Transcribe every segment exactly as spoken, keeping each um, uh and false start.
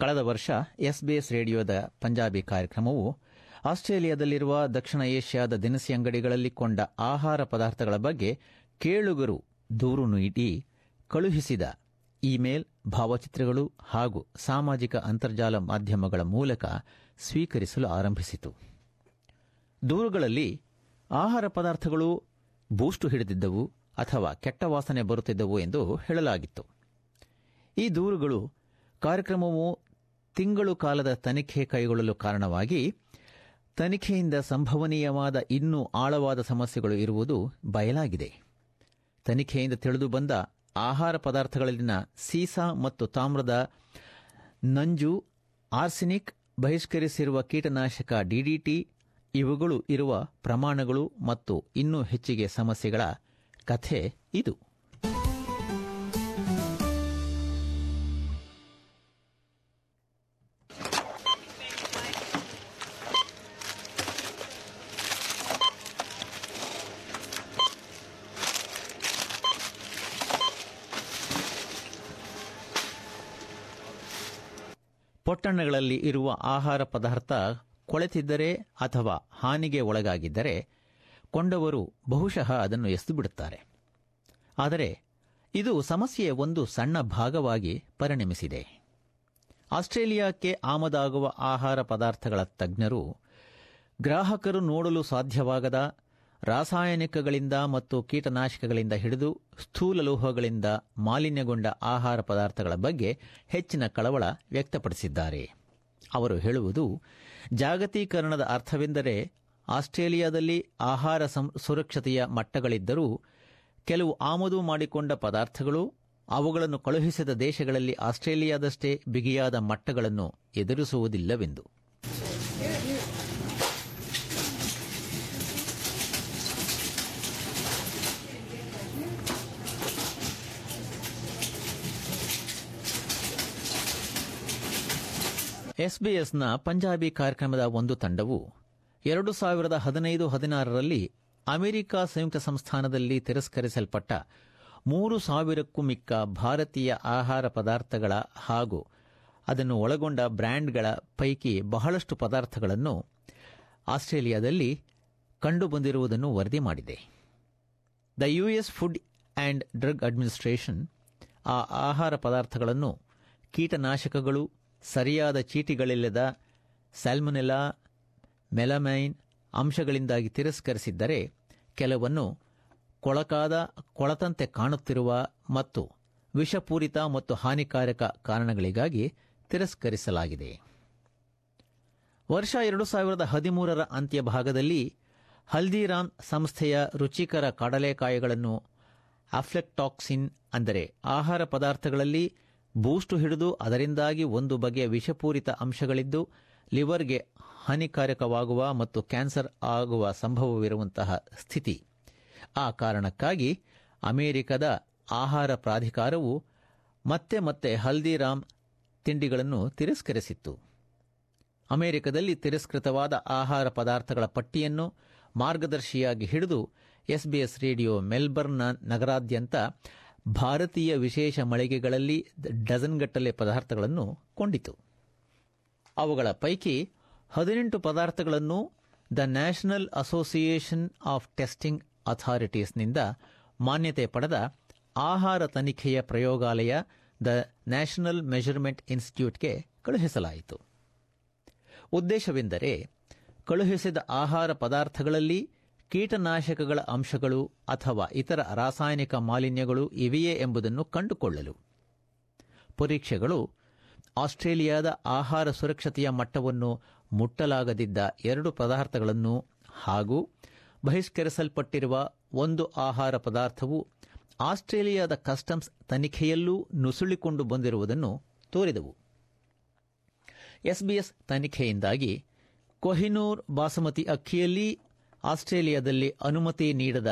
ಕಳೆದ ವರ್ಷ ಎಸ್ಬಿಎಸ್ ರೇಡಿಯೋದ ಪಂಜಾಬಿ ಕಾರ್ಯಕ್ರಮವು ಆಸ್ಟ್ರೇಲಿಯಾದಲ್ಲಿರುವ ದಕ್ಷಿಣ ಏಷ್ಯಾದ ದಿನಸಿ ಅಂಗಡಿಗಳಲ್ಲಿ ಕೊಂಡ ಆಹಾರ ಪದಾರ್ಥಗಳ ಬಗ್ಗೆ ಕೇಳುಗರು ದೂರು ನೀಡಿ ಕಳುಹಿಸಿದ ಇಮೇಲ್, ಭಾವಚಿತ್ರಗಳು ಹಾಗೂ ಸಾಮಾಜಿಕ ಅಂತರ್ಜಾಲ ಮಾಧ್ಯಮಗಳ ಮೂಲಕ ಸ್ವೀಕರಿಸಲು ಆರಂಭಿಸಿತು. ದೂರುಗಳಲ್ಲಿ ಆಹಾರ ಪದಾರ್ಥಗಳು ಬೂಸ್ಟು ಹಿಡಿದಿದ್ದವು ಅಥವಾ ಕೆಟ್ಟ ವಾಸನೆ ಬರುತ್ತಿದ್ದವು ಎಂದು ಹೇಳಲಾಗಿತ್ತು. ಈ ದೂರುಗಳು ಕಾರ್ಯಕ್ರಮವು ತಿಂಗಳು ಕಾಲದ ತನಿಖೆ ಕೈಗೊಳ್ಳಲು ಕಾರಣವಾಗಿ ತನಿಖೆಯಿಂದ ಸಂಭವನೀಯವಾದ ಇನ್ನೂ ಆಳವಾದ ಸಮಸ್ಯೆಗಳು ಇರುವುದು ಬಯಲಾಗಿದೆ. ತನಿಖೆಯಿಂದ ತಿಳಿದು ಬಂದ ಆಹಾರ ಪದಾರ್ಥಗಳಲ್ಲಿನ ಸೀಸಾ ಮತ್ತು ತಾಮ್ರದ ನಂಜು, ಆರ್ಸೆನಿಕ್, ಬಹಿಷ್ಕರಿಸಿರುವ ಕೀಟನಾಶಕ ಡಿಡಿಟಿ ಇವುಗಳು ಇರುವ ಪ್ರಮಾಣಗಳು ಮತ್ತು ಇನ್ನೂ ಹೆಚ್ಚಿಗೆ ಸಮಸ್ಯೆಗಳ ಕಥೆ ಇದು. ಪೊಟ್ಟಣಗಳಲ್ಲಿ ಇರುವ ಆಹಾರ ಪದಾರ್ಥ ಕೊಳೆತಿದ್ದರೆ ಅಥವಾ ಹಾನಿಗೆ ಒಳಗಾಗಿದ್ದರೆ ಕೊಂಡವರು ಬಹುಶಃ ಅದನ್ನು ಎಸೆದು ಬಿಡುತ್ತಾರೆ. ಆದರೆ ಇದು ಸಮಸ್ಯೆಯ ಒಂದು ಸಣ್ಣ ಭಾಗವಾಗಿ ಪರಿಣಮಿಸಿದೆ. ಆಸ್ಟ್ರೇಲಿಯಾಕ್ಕೆ ಆಮದಾಗುವ ಆಹಾರ ಪದಾರ್ಥಗಳ ತಜ್ಞರು ಗ್ರಾಹಕರು ನೋಡಲು ಸಾಧ್ಯವಾಗದ ರಾಸಾಯನಿಕಗಳಿಂದ ಮತ್ತು ಕೀಟನಾಶಕಗಳಿಂದ ಹಿಡಿದು ಸ್ಥೂಲ ಲೋಹಗಳಿಂದ ಮಾಲಿನ್ಯಗೊಂಡ ಆಹಾರ ಪದಾರ್ಥಗಳ ಬಗ್ಗೆ ಹೆಚ್ಚಿನ ಕಳವಳ ವ್ಯಕ್ತಪಡಿಸಿದ್ದಾರೆ. ಅವರು ಹೇಳುವುದು, ಜಾಗತೀಕರಣದ ಅರ್ಥವೆಂದರೆ ಆಸ್ಟ್ರೇಲಿಯಾದಲ್ಲಿ ಆಹಾರ ಸುರಕ್ಷತೆಯ ಮಟ್ಟಗಳಿದ್ದರೂ ಕೆಲವು ಆಮದು ಮಾಡಿಕೊಂಡ ಪದಾರ್ಥಗಳು ಅವುಗಳನ್ನು ಕಳುಹಿಸಿದ ದೇಶಗಳಲ್ಲಿ ಆಸ್ಟ್ರೇಲಿಯಾದಷ್ಟೇ ಬಿಗಿಯಾದ ಮಟ್ಟಗಳನ್ನು ಎದುರಿಸುವುದಿಲ್ಲವೆಂದು. ಎಸ್ಬಿಎಸ್ನ ಪಂಜಾಬಿ ಕಾರ್ಯಕ್ರಮದ ಒಂದು ತಂಡವು ಎರಡು ಸಾವಿರದ ಹದಿನೈದು ಹದಿನಾರರಲ್ಲಿ ಅಮೆರಿಕ ಸಂಯುಕ್ತ ಸಂಸ್ಥಾನದಲ್ಲಿ ತಿರಸ್ಕರಿಸಲ್ಪಟ್ಟ ಮೂರು ಸಾವಿರಕ್ಕೂ ಮಿಕ್ಕ ಭಾರತೀಯ ಆಹಾರ ಪದಾರ್ಥಗಳ ಹಾಗೂ ಅದನ್ನು ಒಳಗೊಂಡ ಬ್ರ್ಯಾಂಡ್ಗಳ ಪೈಕಿ ಬಹಳಷ್ಟು ಪದಾರ್ಥಗಳನ್ನು ಆಸ್ಟ್ರೇಲಿಯಾದಲ್ಲಿ ಕಂಡುಬಂದಿರುವುದನ್ನು ವರದಿ ಮಾಡಿದೆ. The US food and drug administration ಆ ಆಹಾರ ಪದಾರ್ಥಗಳನ್ನು ಕೀಟನಾಶಕಗಳು, ಸರಿಯಾದ ಚೀಟಿಗಳಿಲ್ಲದ ಸ್ಯಾಲ್ಮೊನೆಲ್ಲಾ, ಮೆಲಮೈನ್ ಅಂಶಗಳಿಂದಾಗಿ ತಿರಸ್ಕರಿಸಿದ್ದರೆ ಕೆಲವನ್ನು ಕೊಳಕಾದ, ಕೊಳತಂತೆ ಕಾಣುತ್ತಿರುವ ಮತ್ತು ವಿಷಪೂರಿತ ಮತ್ತು ಹಾನಿಕಾರಕ ಕಾರಣಗಳಿಗಾಗಿ ತಿರಸ್ಕರಿಸಲಾಗಿದೆ. ವರ್ಷ ಎರಡು ಸಾವಿರದ ಹದಿಮೂರರ ಅಂತ್ಯಭಾಗದಲ್ಲಿ ಹಲ್ದಿರಾಮ್ ಸಂಸ್ಥೆಯ ರುಚಿಕರ ಕಡಲೆಕಾಯಿಗಳನ್ನು ಅಫ್ಲೆಕ್ಟಾಕ್ಸಿನ್ ಅಂದರೆ ಆಹಾರ ಪದಾರ್ಥಗಳಲ್ಲಿ ಬೂಸ್ಟು ಹಿಡಿದು ಅದರಿಂದಾಗಿ ಒಂದು ಬಗೆಯ ವಿಷಪೂರಿತ ಅಂಶಗಳಿದ್ದು ಲಿವರ್ಗೆ ಹಾನಿಕಾರಕವಾಗುವ ಮತ್ತು ಕ್ಯಾನ್ಸರ್ ಆಗುವ ಸಂಭವವಿರುವಂತಹ ಸ್ಥಿತಿ. ಆ ಕಾರಣಕ್ಕಾಗಿ ಅಮೆರಿಕದ ಆಹಾರ ಪ್ರಾಧಿಕಾರವು ಮತ್ತೆ ಮತ್ತೆ ಹಲ್ದಿರಾಮ್ ತಿಂಡಿಗಳನ್ನು ತಿರಸ್ಕರಿಸಿತ್ತು. ಅಮೆರಿಕದಲ್ಲಿ ತಿರಸ್ಕೃತವಾದ ಆಹಾರ ಪದಾರ್ಥಗಳ ಪಟ್ಟಿಯನ್ನು ಮಾರ್ಗದರ್ಶಿಯಾಗಿ ಹಿಡಿದು ಎಸ್ಬಿಎಸ್ ರೇಡಿಯೋ ಮೆಲ್ಬರ್ನ್ ನಗರಾದ್ಯಂತ ಭಾರತೀಯ ವಿಶೇಷ ಮಳಿಗೆಗಳಲ್ಲಿ ಡಜನ್ಗಟ್ಟಲೆ ಪದಾರ್ಥಗಳನ್ನು ಕೊಂಡಿತು. ಅವುಗಳ ಪೈಕಿ ಹದಿನೆಂಟು ಪದಾರ್ಥಗಳನ್ನು the National Association of Testing ಅಥಾರಿಟೀಸ್ನಿಂದ ಮಾನ್ಯತೆ ಪಡೆದ ಆಹಾರ ತನಿಖೆಯ ಪ್ರಯೋಗಾಲಯ ದ ನ್ಯಾಷನಲ್ ಮೆಷರ್ಮೆಂಟ್ ಇನ್ಸ್ಟಿಟ್ಯೂಟ್ಗೆ ಕಳುಹಿಸಲಾಯಿತು. ಉದ್ದೇಶವೆಂದರೆ ಕಳುಹಿಸಿದ ಆಹಾರ ಪದಾರ್ಥಗಳಲ್ಲಿ ಕೀಟನಾಶಕಗಳ ಅಂಶಗಳು ಅಥವಾ ಇತರ ರಾಸಾಯನಿಕ ಮಾಲಿನ್ಯಗಳು ಇವೆಯೇ ಎಂಬುದನ್ನು ಕಂಡುಕೊಳ್ಳಲು. ಪರೀಕ್ಷೆಗಳು ಆಸ್ಟ್ರೇಲಿಯಾದ ಆಹಾರ ಸುರಕ್ಷತೆಯ ಮಟ್ಟವನ್ನು ಮುಟ್ಟಲಾಗದಿದ್ದ ಎರಡು ಪದಾರ್ಥಗಳನ್ನು ಹಾಗೂ ಬಹಿಷ್ಕರಿಸಲ್ಪಟ್ಟಿರುವ ಒಂದು ಆಹಾರ ಪದಾರ್ಥವು ಆಸ್ಟ್ರೇಲಿಯಾದ ಕಸ್ಟಮ್ಸ್ ತನಿಖೆಯಲ್ಲೂ ನುಸುಳಿಕೊಂಡು ಬಂದಿರುವುದನ್ನು ತೋರಿದವು. ಎಸ್ಬಿಎಸ್ ತನಿಖೆಯಿಂದಾಗಿ ಕೊಹಿನೂರ್ ಬಾಸುಮತಿ ಅಕ್ಕಿಯಲ್ಲಿ ಆಸ್ಟ್ರೇಲಿಯಾದಲ್ಲಿ ಅನುಮತಿ ನೀಡದ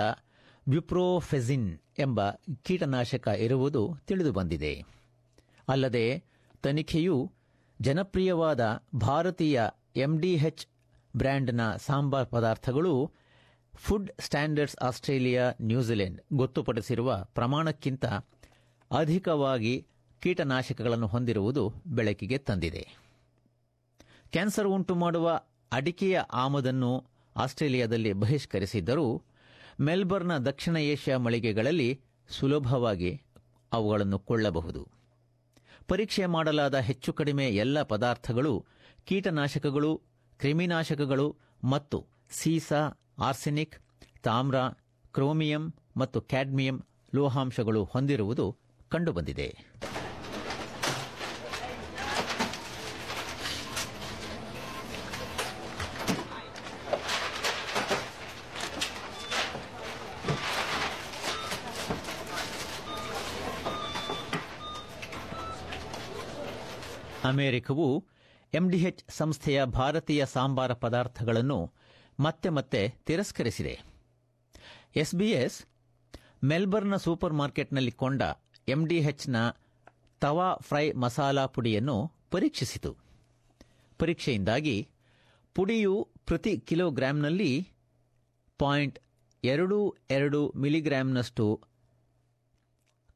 ಬ್ಯುಪ್ರೋಫೆಸಿನ್ ಎಂಬ ಕೀಟನಾಶಕ ಇರುವುದು ತಿಳಿದುಬಂದಿದೆ. ಅಲ್ಲದೆ ತನಿಖೆಯು ಜನಪ್ರಿಯವಾದ ಭಾರತೀಯ ಎಂಡಿಎಚ್ ಬ್ರ್ಯಾಂಡ್ನ ಸಾಂಬಾರ್ ಪದಾರ್ಥಗಳು ಫುಡ್ ಸ್ಟ್ಯಾಂಡರ್ಡ್ಸ್ ಆಸ್ಟ್ರೇಲಿಯಾ ನ್ಯೂಜಿಲೆಂಡ್ ಗೊತ್ತುಪಡಿಸಿರುವ ಪ್ರಮಾಣಕ್ಕಿಂತ ಅಧಿಕವಾಗಿ ಕೀಟನಾಶಕಗಳನ್ನು ಹೊಂದಿರುವುದು ಬೆಳಕಿಗೆ ತಂದಿದೆ. ಕ್ಯಾನ್ಸರ್ ಉಂಟು ಮಾಡುವ ಅಡಿಕೆಯ ಆಮದನ್ನು ಆಸ್ಟ್ರೇಲಿಯಾದಲ್ಲಿ ಬಹಿಷ್ಕರಿಸಿದ್ದರೂ ಮೆಲ್ಬರ್ನ್ನ ದಕ್ಷಿಣ ಏಷ್ಯಾ ಮಳಿಗೆಗಳಲ್ಲಿ ಸುಲಭವಾಗಿ ಅವುಗಳನ್ನು ಕೊಳ್ಳಬಹುದು. ಪರೀಕ್ಷೆ ಮಾಡಲಾದ ಹೆಚ್ಚು ಕಡಿಮೆ ಎಲ್ಲ ಪದಾರ್ಥಗಳು ಕೀಟನಾಶಕಗಳು, ಕ್ರಿಮಿನಾಶಕಗಳು ಮತ್ತು ಸೀಸ, ಆರ್ಸೆನಿಕ್, ತಾಮ್ರ, ಕ್ರೋಮಿಯಂ ಮತ್ತು ಕ್ಯಾಡ್ಮಿಯಂ ಲೋಹಾಂಶಗಳು ಹೊಂದಿರುವುದು ಕಂಡುಬಂದಿದೆ. ಅಮೆರಿಕವು ಎಂಡಿಎಚ್ ಸಂಸ್ಥೆಯ ಭಾರತೀಯ ಸಾಂಬಾರ ಪದಾರ್ಥಗಳನ್ನು ಮತ್ತೆ ಮತ್ತೆ ತಿರಸ್ಕರಿಸಿದೆ. ಎಸ್ಬಿಎಸ್ ಮೆಲ್ಬರ್ನ್ನ ಸೂಪರ್ ಮಾರ್ಕೆಟ್ನಲ್ಲಿ ಕೊಂಡ ಎಂಡಿಎಚ್ನ ತವಾ ಫ್ರೈ ಮಸಾಲಾ ಪುಡಿಯನ್ನು ಪರೀಕ್ಷಿಸಿತು. ಪರೀಕ್ಷೆಯಿಂದಾಗಿ ಪುಡಿಯು ಪ್ರತಿ ಕಿಲೋಗ್ರಾಂನಲ್ಲಿ ಪಾಯಿಂಟ್ ಎರಡು ಎರಡು ಮಿಲಿಗ್ರಾಂನಷ್ಟು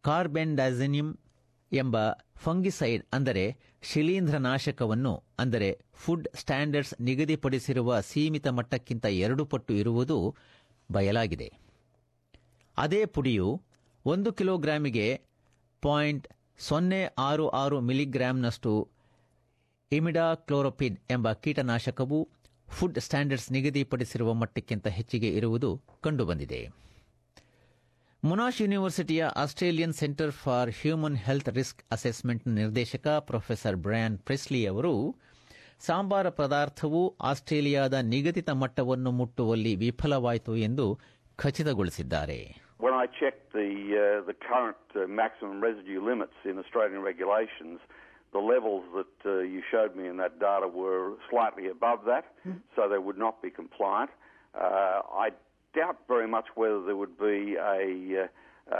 ಕಾರ್ಬೆಂಡಾಜಿನಿಯಂ ಎಂಬ ಫಂಗಿಸೈಡ್ ಅಂದರೆ ಶಿಲೀಂಧ್ರನಾಶಕವನ್ನು, ಅಂದರೆ ಫುಡ್ ಸ್ಟ್ಯಾಂಡರ್ಡ್ಸ್ ನಿಗದಿಪಡಿಸಿರುವ ಸೀಮಿತ ಮಟ್ಟಕ್ಕಿಂತ ಎರಡು ಪಟ್ಟು ಇರುವುದು ಬಯಲಾಗಿದೆ. ಅದೇ ಪುಡಿಯು ಒಂದು ಕಿಲೋಗ್ರಾಮಿಗೆ ಪಾಯಿಂಟ್ ಸೊನ್ನೆ ಆರು ಆರು ಮಿಲಿಗ್ರಾಂನಷ್ಟು ಇಮಿಡಾಕ್ಲೋರೋಪಿಡ್ ಎಂಬ ಕೀಟನಾಶಕವು ಫುಡ್ ಸ್ಟ್ಯಾಂಡರ್ಡ್ಸ್ ನಿಗದಿಪಡಿಸಿರುವ ಮಟ್ಟಕ್ಕಿಂತ ಹೆಚ್ಚಿಗೆ ಇರುವುದು ಕಂಡುಬಂದಿದೆ. ಮೊನಾಶ್ ಯೂನಿವರ್ಸಿಟಿಯ Australian centre for human health risk ಅಸೆಸ್ಮೆಂಟ್ನ ನಿರ್ದೇಶಕ ಪ್ರೊಫೆಸರ್ ಬ್ರಯಾನ್ ಪ್ರೆಸ್ಲಿ ಅವರು ಸಾಂಬಾರ ಪದಾರ್ಥವು ಆಸ್ಟ್ರೇಲಿಯಾದ ನಿಗದಿತ ಮಟ್ಟವನ್ನು ಮುಟ್ಟುವಲ್ಲಿ ವಿಫಲವಾಯಿತು ಎಂದು ಖಚಿತಗೊಳಿಸಿದ್ದಾರೆ. When I checked the uh, the current uh, maximum residue limits in Australian regulations, the levels that uh, you showed me in that data were slightly above that, mm. so they would not be compliant. Uh, I doubt very much whether there would be a, uh,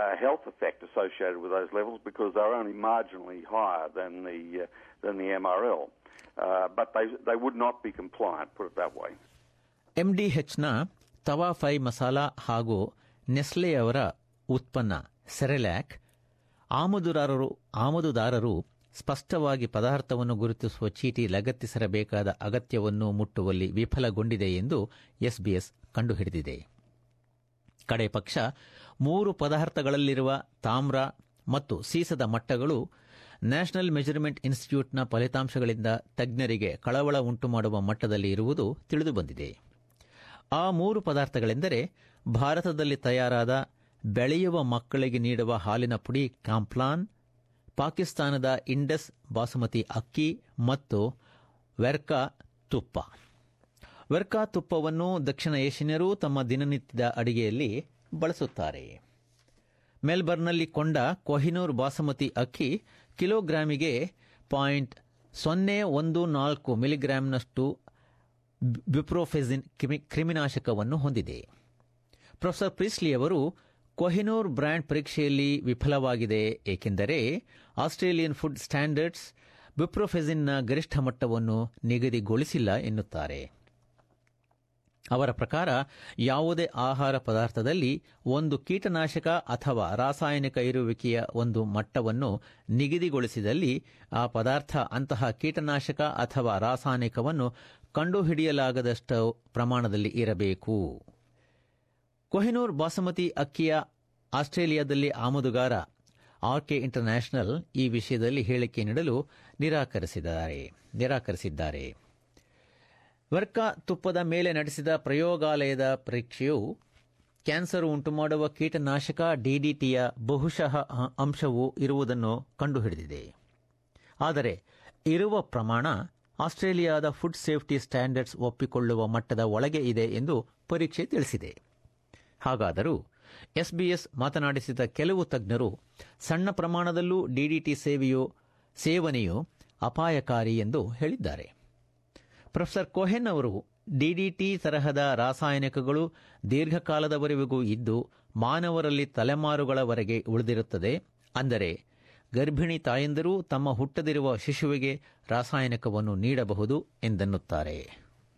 a health effect associated with those levels because they're only marginally higher than the uh, than the M R L. Uh, but they they would not be compliant, put it that way. M D Hನ tawa fry masala ಹಾಗೂ Nestle ಅವರ ಉತ್ಪನ್ನ ಸೆರೆಲ್ಯಾಕ್ ಆಮದುದಾರರು ಆಮದುದಾರರು ಸ್ಪಷ್ಟವಾಗಿ ಪದಾರ್ಥವನ್ನು ಗುರುತಿಸುವ ಚೀಟಿ ಲಗತ್ತಿಸಬೇಕಾದ ಅಗತ್ಯವನ್ನು ಮುಟ್ಟುವಲ್ಲಿ ವಿಫಲಗೊಂಡಿದೆ ಎಂದು ಎಸ್ಬಿಎಸ್ ಕಂಡುಹಿಡಿದಿದೆ. ಕಡೆ ಪಕ್ಷ ಮೂರು ಪದಾರ್ಥಗಳಲ್ಲಿರುವ ತಾಮ್ರ ಮತ್ತು ಸೀಸದ ಮಟ್ಟಗಳು ನ್ಯಾಷನಲ್ ಮೆಜರ್ಮೆಂಟ್ ಇನ್ಸ್ಟಿಟ್ಯೂಟ್ನ ಫಲಿತಾಂಶಗಳಿಂದ ತಜ್ಞರಿಗೆ ಕಳವಳ ಉಂಟುಮಾಡುವ ಮಟ್ಟದಲ್ಲಿ ಇರುವುದು ತಿಳಿದುಬಂದಿದೆ. ಆ ಮೂರು ಪದಾರ್ಥಗಳೆಂದರೆ ಭಾರತದಲ್ಲಿ ತಯಾರಾದ ಬೆಳೆಯುವ ಮಕ್ಕಳಿಗೆ ನೀಡುವ ಹಾಲಿನ ಪುಡಿ ಕಾಂಪ್ಲಾನ್, ಪಾಕಿಸ್ತಾನದ ಇಂಡಸ್ ಬಾಸುಮತಿ ಅಕ್ಕಿ ಮತ್ತು ವೆರ್ಕಾ ತುಪ್ಪ. ವೆರ್ಕಾ ತುಪ್ಪವನ್ನು ದಕ್ಷಿಣ ಏಷ್ಯನರು ತಮ್ಮ ದಿನನಿತ್ಯದ ಅಡಿಗೆಯಲ್ಲಿ ಬಳಸುತ್ತಾರೆ. ಮೆಲ್ಬರ್ನ್ನಲ್ಲಿ ಕೊಂಡ ಕೊಹಿನೂರ್ ಬಾಸುಮತಿ ಅಕ್ಕಿ ಕಿಲೋಗ್ರಾಮಿಗೆ ಪಾಯಿಂಟ್ ಸೊನ್ನೆ ಒಂದು ನಾಲ್ಕು ಮಿಲಿಗ್ರಾಂನಷ್ಟು ಬ್ಯುಪ್ರೋಫೆಸಿನ್ ಕ್ರಿಮಿನಾಶಕವನ್ನು ಹೊಂದಿದೆ. ಪ್ರೊಫೆಸರ್ ಪ್ರೀಸ್ಲಿ ಅವರು ಕೊಹಿನೂರ್ ಬ್ರ್ಯಾಂಡ್ ಪರೀಕ್ಷೆಯಲ್ಲಿ ವಿಫಲವಾಗಿದೆ, ಏಕೆಂದರೆ ಆಸ್ಟ್ರೇಲಿಯನ್ ಫುಡ್ ಸ್ಟ್ಯಾಂಡರ್ಡ್ಸ್ ಬ್ಯುಪ್ರೋಫೆಸಿನ್ನ ಗರಿಷ್ಠ ಮಟ್ಟವನ್ನು ನಿಗದಿಗೊಳಿಸಿಲ್ಲ ಎನ್ನುತ್ತಾರೆ. ಅವರ ಪ್ರಕಾರ ಯಾವುದೇ ಆಹಾರ ಪದಾರ್ಥದಲ್ಲಿ ಒಂದು ಕೀಟನಾಶಕ ಅಥವಾ ರಾಸಾಯನಿಕ ಇರುವಿಕೆಯ ಒಂದು ಮಟ್ಟವನ್ನು ನಿಗದಿಗೊಳಿಸಿದಲ್ಲಿ ಆ ಪದಾರ್ಥ ಅಂತಹ ಕೀಟನಾಶಕ ಅಥವಾ ರಾಸಾಯನಿಕವನ್ನು ಕಂಡುಹಿಡಿಯಲಾಗದಷ್ಟು ಪ್ರಮಾಣದಲ್ಲಿ ಇರಬೇಕು. ಕೊಹಿನೂರ್ ಬಾಸುಮತಿ ಅಕ್ಕಿಯ ಆಸ್ಟ್ರೇಲಿಯಾದಲ್ಲಿ ಆಮದುಗಾರ ಆರ್ ಕೆ ಇಂಟರ್ನ್ಯಾಷನಲ್ ಈ ವಿಷಯದಲ್ಲಿ ಹೇಳಿಕೆ ನೀಡಲು ನಿರಾಕರಿಸಿದ್ದಾರೆ. ವರ್ಕಾ ತುಪ್ಪದ ಮೇಲೆ ನಡೆಸಿದ ಪ್ರಯೋಗಾಲಯದ ಪರೀಕ್ಷೆಯು ಕ್ಯಾನ್ಸರ್ ಉಂಟುಮಾಡುವ ಕೀಟನಾಶಕ ಡಿಡಿಟಿಯ ಬಹುಶಃ ಅಂಶವೂ ಇರುವುದನ್ನು ಕಂಡುಹಿಡಿದಿದೆ. ಆದರೆ ಇರುವ ಪ್ರಮಾಣ ಆಸ್ಟ್ರೇಲಿಯಾದ ಫುಡ್ ಸೇಫ್ಟಿ ಸ್ಟ್ಯಾಂಡರ್ಡ್ಸ್ ಒಪ್ಪಿಕೊಳ್ಳುವ ಮಟ್ಟದ ಒಳಗೆ ಇದೆ ಎಂದು ಪರೀಕ್ಷೆ ತಿಳಿಸಿದೆ. ಹಾಗಾದರೂ ಎಸ್ಬಿಎಸ್ ಮಾತನಾಡಿಸಿದ ಕೆಲವು ತಜ್ಞರು ಸಣ್ಣ ಪ್ರಮಾಣದಲ್ಲೂ ಡಿಡಿಟಿ ಸೇವೆಯು ಸೇವನೆಯು ಅಪಾಯಕಾರಿ ಎಂದು ಹೇಳಿದ್ದಾರೆ. ಪ್ರೊಫೆಸರ್ ಕೊಹೆನ್ ಅವರು ಡಿಡಿಟಿ ತರಹದ ರಾಸಾಯನಿಕಗಳು ದೀರ್ಘಕಾಲದವರೆಗೂ ಇದ್ದು ಮಾನವರಲ್ಲಿ ತಲೆಮಾರುಗಳವರೆಗೆ ಉಳಿದಿರುತ್ತದೆ. ಅಂದರೆ ಗರ್ಭಿಣಿ ತಾಯಂದಿರು ತಮ್ಮ ಹುಟ್ಟದಿರುವ ಶಿಶುವಿಗೆ ರಾಸಾಯನಿಕವನ್ನು ನೀಡಬಹುದು ಎಂದನ್ನುತ್ತಾರೆ.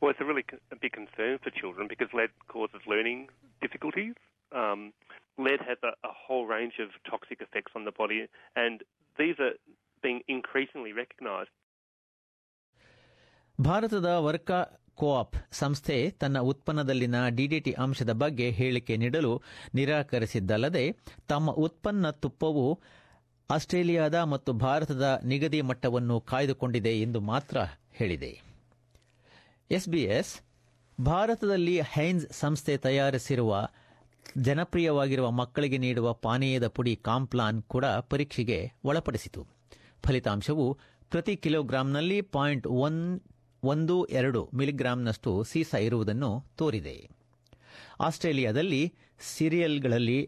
Well, it's a really a big concern for children because lead causes learning difficulties. Um, lead has a, a whole range of toxic effects on the body, and these are increasingly recognized. ಭಾರತದ ವರ್ಕಾ co-op ಸಂಸ್ಥೆ ತನ್ನ ಉತ್ಪನ್ನದಲ್ಲಿನ DDT ಅಂಶದ ಬಗ್ಗೆ ಹೇಳಿಕೆ ನೀಡಲು ನಿರಾಕರಿಸಿದ್ದಲ್ಲದೆ ತಮ್ಮ ಉತ್ಪನ್ನ ತುಪ್ಪವು ಆಸ್ಟ್ರೇಲಿಯಾದ ಮತ್ತು ಭಾರತದ ನಿಗದಿ ಮಟ್ಟವನ್ನು ಕಾಯ್ದುಕೊಂಡಿದೆ ಎಂದು ಮಾತ್ರ ಹೇಳಿದೆ. ಎಸ್ಬಿಎಸ್ ಭಾರತದಲ್ಲಿ ಹೈನ್ಸ್ ಸಂಸ್ಥೆ ತಯಾರಿಸಿರುವ ಜನಪ್ರಿಯವಾಗಿರುವ ಮಕ್ಕಳಿಗೆ ನೀಡುವ ಪಾನೀಯದ ಪುಡಿ ಕಾಂಪ್ಲಾನ್ ಕೂಡ ಪರೀಕ್ಷೆಗೆ ಒಳಪಡಿಸಿತು. ಫಲಿತಾಂಶವು ಪ್ರತಿ ಕಿಲೋಗ್ರಾಂನಲ್ಲಿ ಪಾಯಿಂಟ್ ಒನ್ ಒಂದು ಎರಡು ಮಿಲಿಗ್ರಾಂನಷ್ಟು ಸೀಸ ಇರುವುದನ್ನು ತೋರಿದೆ. ಆಸ್ಟ್ರೇಲಿಯಾದಲ್ಲಿ ಸಿರಿಯಲ್ಗಳಲ್ಲಿ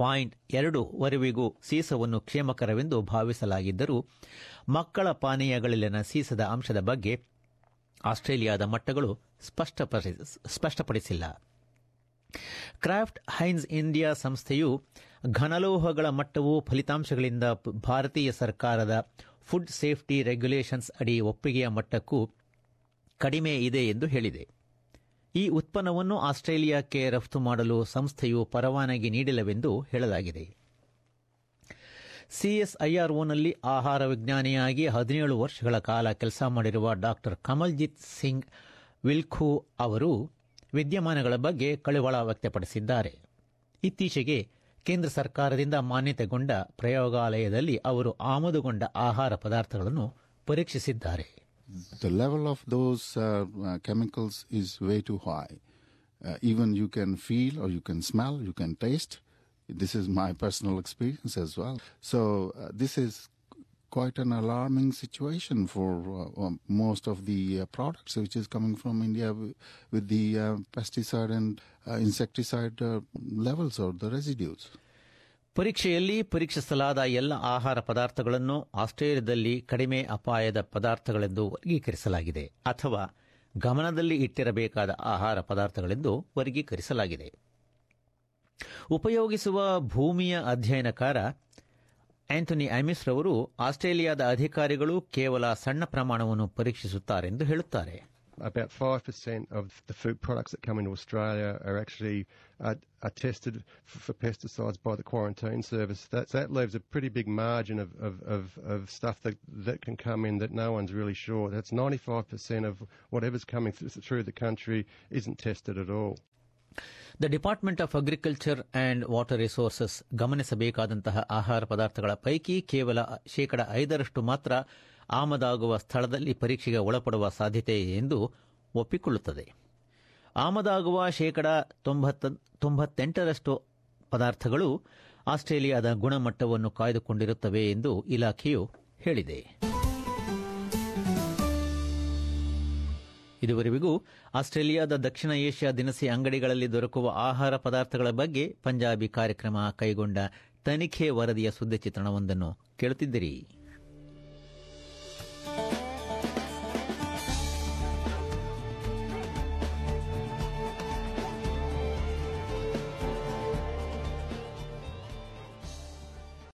ಪಾಯಿಂಟ್ ಎರಡೂವರೆಗೂ ಸೀಸವನ್ನು ಕ್ಷೇಮಕರವೆಂದು ಭಾವಿಸಲಾಗಿದ್ದರೂ ಮಕ್ಕಳ ಪಾನೀಯಗಳಲ್ಲಿನ ಸೀಸದ ಅಂಶದ ಬಗ್ಗೆ ಆಸ್ಟ್ರೇಲಿಯಾದ ಮಟ್ಟಗಳು ಸ್ಪಷ್ಟಪಡಿಸಿಲ್ಲ. ಕ್ರಾಫ್ಟ್ ಹೈನ್ಸ್ ಇಂಡಿಯಾ ಸಂಸ್ಥೆಯು ಘನಲೋಹಗಳ ಮಟ್ಟವು ಫಲಿತಾಂಶಗಳಿಂದ ಭಾರತೀಯ ಸರ್ಕಾರದ ಫುಡ್ ಸೇಫ್ಟಿ ರೆಗ್ಯುಲೇಷನ್ಸ್ ಅಡಿ ಒಪ್ಪಿಗೆಯ ಮಟ್ಟಕ್ಕೂ ಕಡಿಮೆ ಇದೆ ಎಂದು ಹೇಳಿದೆ. ಈ ಉತ್ಪನ್ನವನ್ನು ಆಸ್ಟ್ರೇಲಿಯಾಕ್ಕೆ ರಫ್ತು ಮಾಡಲು ಸಂಸ್ಥೆಯು ಪರವಾನಗಿ ನೀಡಿಲ್ಲವೆಂದು ಹೇಳಲಾಗಿದೆ. ಸಿಎಸ್ಐಆರ್ಒನಲ್ಲಿ ಆಹಾರ ವಿಜ್ಞಾನಿಯಾಗಿ ಹದಿನೇಳು ವರ್ಷಗಳ ಕಾಲ ಕೆಲಸ ಮಾಡಿರುವ ಡಾ ಕಮಲ್ಜಿತ್ ಸಿಂಗ್ ವಿಲ್ಖು ಅವರು ವಿದ್ಯಮಾನಗಳ ಬಗ್ಗೆ ಕಳವಳ ವ್ಯಕ್ತಪಡಿಸಿದ್ದಾರೆ. ಇತ್ತೀಚೆಗೆ ಕೇಂದ್ರ ಸರ್ಕಾರದಿಂದ ಮಾನ್ಯತೆಗೊಂಡ ಪ್ರಯೋಗಾಲಯದಲ್ಲಿ ಅವರು ಆಮದುಗೊಂಡ ಆಹಾರ ಪದಾರ್ಥಗಳನ್ನು ಪರೀಕ್ಷಿಸಿದ್ದಾರೆ. The level of those uh, chemicals is way too high. Uh, even you can feel or you can smell, you can taste. This is my personal experience as well. So uh, this is quite an alarming situation for uh, um, most of the uh, products which is coming from India w- with the uh, pesticide and uh, insecticide uh, levels or the residues. ಪರೀಕ್ಷೆಯಲ್ಲಿ ಪರೀಕ್ಷಿಸಲಾದ ಎಲ್ಲ ಆಹಾರ ಪದಾರ್ಥಗಳನ್ನು ಆಸ್ಟ್ರೇಲಿಯಾದಲ್ಲಿ ಕಡಿಮೆ ಅಪಾಯದ ಪದಾರ್ಥಗಳೆಂದು ವರ್ಗೀಕರಿಸಲಾಗಿದೆ ಅಥವಾ ಗಮನದಲ್ಲಿ ಇಟ್ಟಿರಬೇಕಾದ ಆಹಾರ ಪದಾರ್ಥಗಳೆಂದು ವರ್ಗೀಕರಿಸಲಾಗಿದೆ. ಉಪಯೋಗಿಸುವ ಭೂಮಿಯ ಅಧ್ಯಯನಕಾರ ಆಂಥನಿ ಅಮಿಸ್ ರವರು ಆಸ್ಟ್ರೇಲಿಯಾದ ಅಧಿಕಾರಿಗಳು ಕೇವಲ ಸಣ್ಣ ಪ್ರಮಾಣವನ್ನು ಪರೀಕ್ಷಿಸುತ್ತಾರೆಂದು ಹೇಳುತ್ತಾರೆ. About five percent of the food products that come into Australia are actually uh, are tested f- for pesticides by the quarantine service. That, that leaves a pretty big margin of, of, of, of stuff that, that can come in that no one's really sure. That's ninety-five percent of whatever's coming th- through the country isn't tested at all. The Department of Agriculture and Water Resources ಗಮನಿಸಬೇಕಾದಂತಹ ಆಹಾರ ಪದಾರ್ಥಗಳ ಪೈಕಿ ಕೇವಲ ಶೇಕಡ ಐದರಷ್ಟು ಮಾತ್ರ ಆಮದಾಗುವ ಸ್ಥಳದಲ್ಲಿ ಪರೀಕ್ಷೆಗೆ ಒಳಪಡುವ ಸಾಧ್ಯತೆ ಎಂದು ಒಪ್ಪಿಕೊಳ್ಳುತ್ತದೆ. ಆಮದಾಗುವ ಶೇಕಡ ತೊಂಬತ್ತೆಂಟರಷ್ಟು ಪದಾರ್ಥಗಳು ಆಸ್ಟ್ರೇಲಿಯಾದ ಗುಣಮಟ್ಟವನ್ನು ಕಾಯ್ದುಕೊಂಡಿರುತ್ತವೆ ಎಂದು ಇಲಾಖೆಯು ಹೇಳಿದೆ. ಇದುವರೆಗೂ ಆಸ್ಟ್ರೇಲಿಯಾದ ದಕ್ಷಿಣ ಏಷ್ಯಾ ದಿನಸಿ ಅಂಗಡಿಗಳಲ್ಲಿ ದೊರಕುವ ಆಹಾರ ಪದಾರ್ಥಗಳ ಬಗ್ಗೆ ಪಂಜಾಬಿ ಕಾರ್ಯಕ್ರಮ ಕೈಗೊಂಡ ತನಿಖೆ ವರದಿಯ ಸುದ್ದಿ ಚಿತ್ರಣವೊಂದನ್ನು ಕೇಳುತ್ತಿದ್ದೀರಿ.